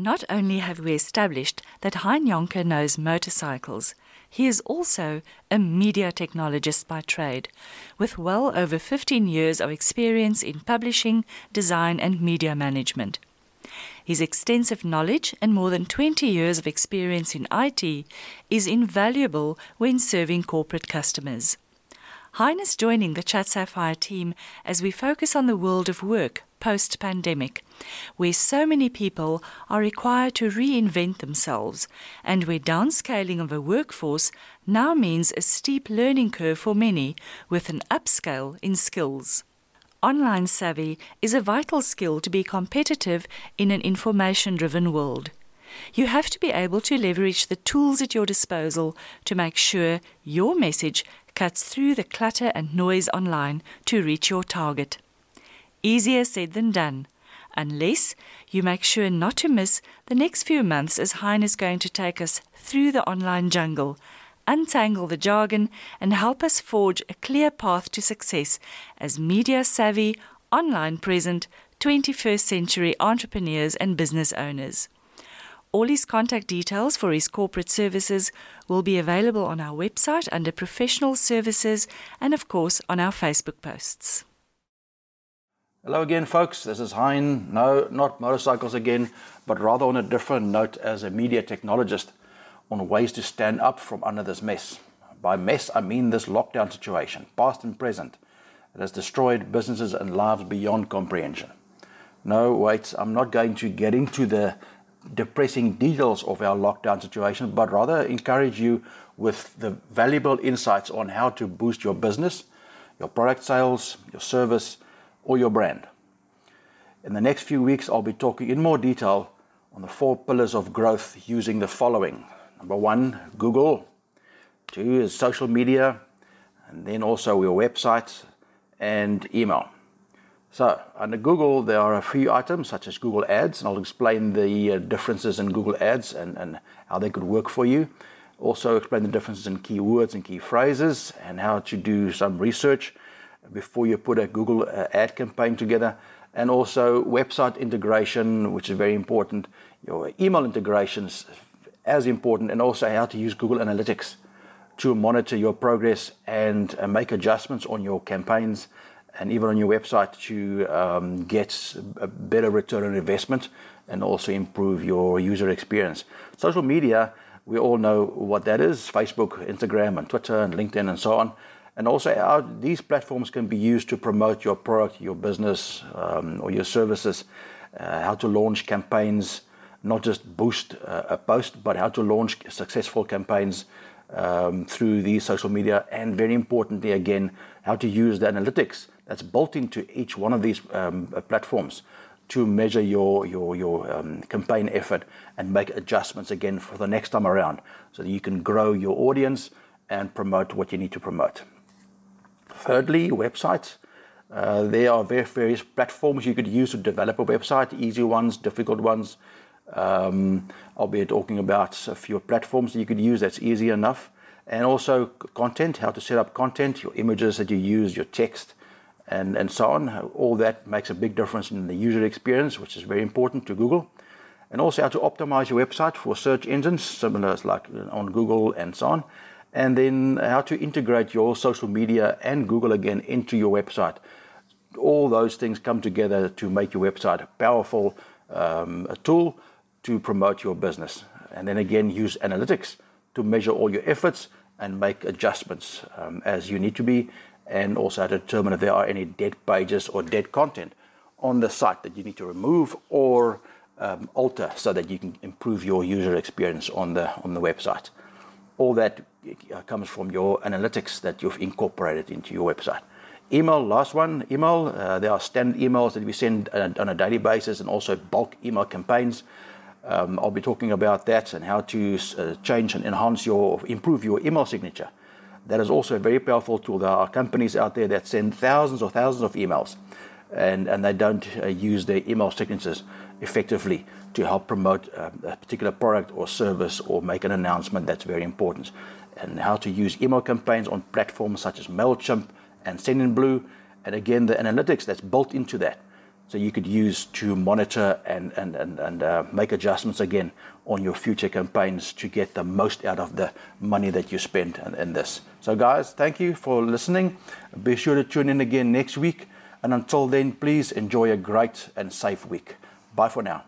Not only have we established that Hein Jonker knows motorcycles, he is also a media technologist by trade, with well over 15 years of experience in publishing, design and media management. His extensive knowledge and more than 20 years of experience in IT is invaluable when serving corporate customers. Hein is joining the Chat Sapphire team as we focus on the world of work post-pandemic, where so many people are required to reinvent themselves and where downscaling of a workforce now means a steep learning curve for many with an upscale in skills. Online savvy is a vital skill to be competitive in an information-driven world. You have to be able to leverage the tools at your disposal to make sure your message cuts through the clutter and noise online to reach your target. Easier said than done, unless you make sure not to miss the next few months as Hein is going to take us through the online jungle, untangle the jargon and help us forge a clear path to success as media-savvy, online-present, 21st century entrepreneurs and business owners. All his contact details for his corporate services will be available on our website under Professional Services and, of course, on our Facebook posts. Hello again, folks. This is Hein. No, not motorcycles again, but rather on a different note as a media technologist, on ways to stand up from under this mess. By mess, I mean this lockdown situation, past and present, that has destroyed businesses and lives beyond comprehension. No, wait, I'm not going to get into the depressing details of our lockdown situation, but rather encourage you with the valuable insights on how to boost your business, your product sales, your service, or your brand. In the next few weeks, I'll be talking in more detail on the 4 pillars of growth using the following. Number 1, Google. 2 is social media, and then also your website and email. So, under Google, there are a few items such as Google Ads, and I'll explain the differences in Google Ads and how they could work for you. Also explain the differences in keywords and key phrases and how to do some research before you put a Google ad campaign together. And also website integration, which is very important. Your email integrations, as important, and also how to use Google Analytics to monitor your progress and make adjustments on your campaigns and even on your website to get a better return on investment and also improve your user experience. Social media, we all know what that is, Facebook, Instagram, and Twitter, and LinkedIn, and so on. And also how these platforms can be used to promote your product, your business, or your services, how to launch campaigns, not just boost a post, but how to launch successful campaigns through these social media. And very importantly, again, how to use the analytics that's built into each one of these platforms to measure your campaign effort and make adjustments again for the next time around so that you can grow your audience and promote what you need to promote. Thirdly, websites. There are various platforms you could use to develop a website, easy ones, difficult ones. I'll be talking about a few platforms that you could use that's easy enough, and also content, how to set up content, your images that you use, your text, and so on. All that makes a big difference in the user experience, which is very important to Google, and also how to optimize your website for search engines, similar as like on Google and so on, and then how to integrate your social media and Google again into your website. All those things come together to make your website a powerful tool to promote your business, and then again use analytics to measure all your efforts and make adjustments as you need to be, and also determine if there are any dead pages or dead content on the site that you need to remove or alter so that you can improve your user experience on the website. All that comes from your analytics that you've incorporated into your website. Email, last one, email. There are standard emails that we send on a daily basis and also bulk email campaigns. I'll be talking about that and how to change and enhance improve your email signature. That is also a very powerful tool. There are companies out there that send thousands of emails and they don't use their email signatures effectively to help promote a particular product or service or make an announcement that's very important. And how to use email campaigns on platforms such as MailChimp and Sendinblue, and again the analytics that's built into that so you could use to monitor and make adjustments again on your future campaigns to get the most out of the money that you spend in this. So guys, thank you for listening. Be sure to tune in again next week. And until then, please enjoy a great and safe week. Bye for now.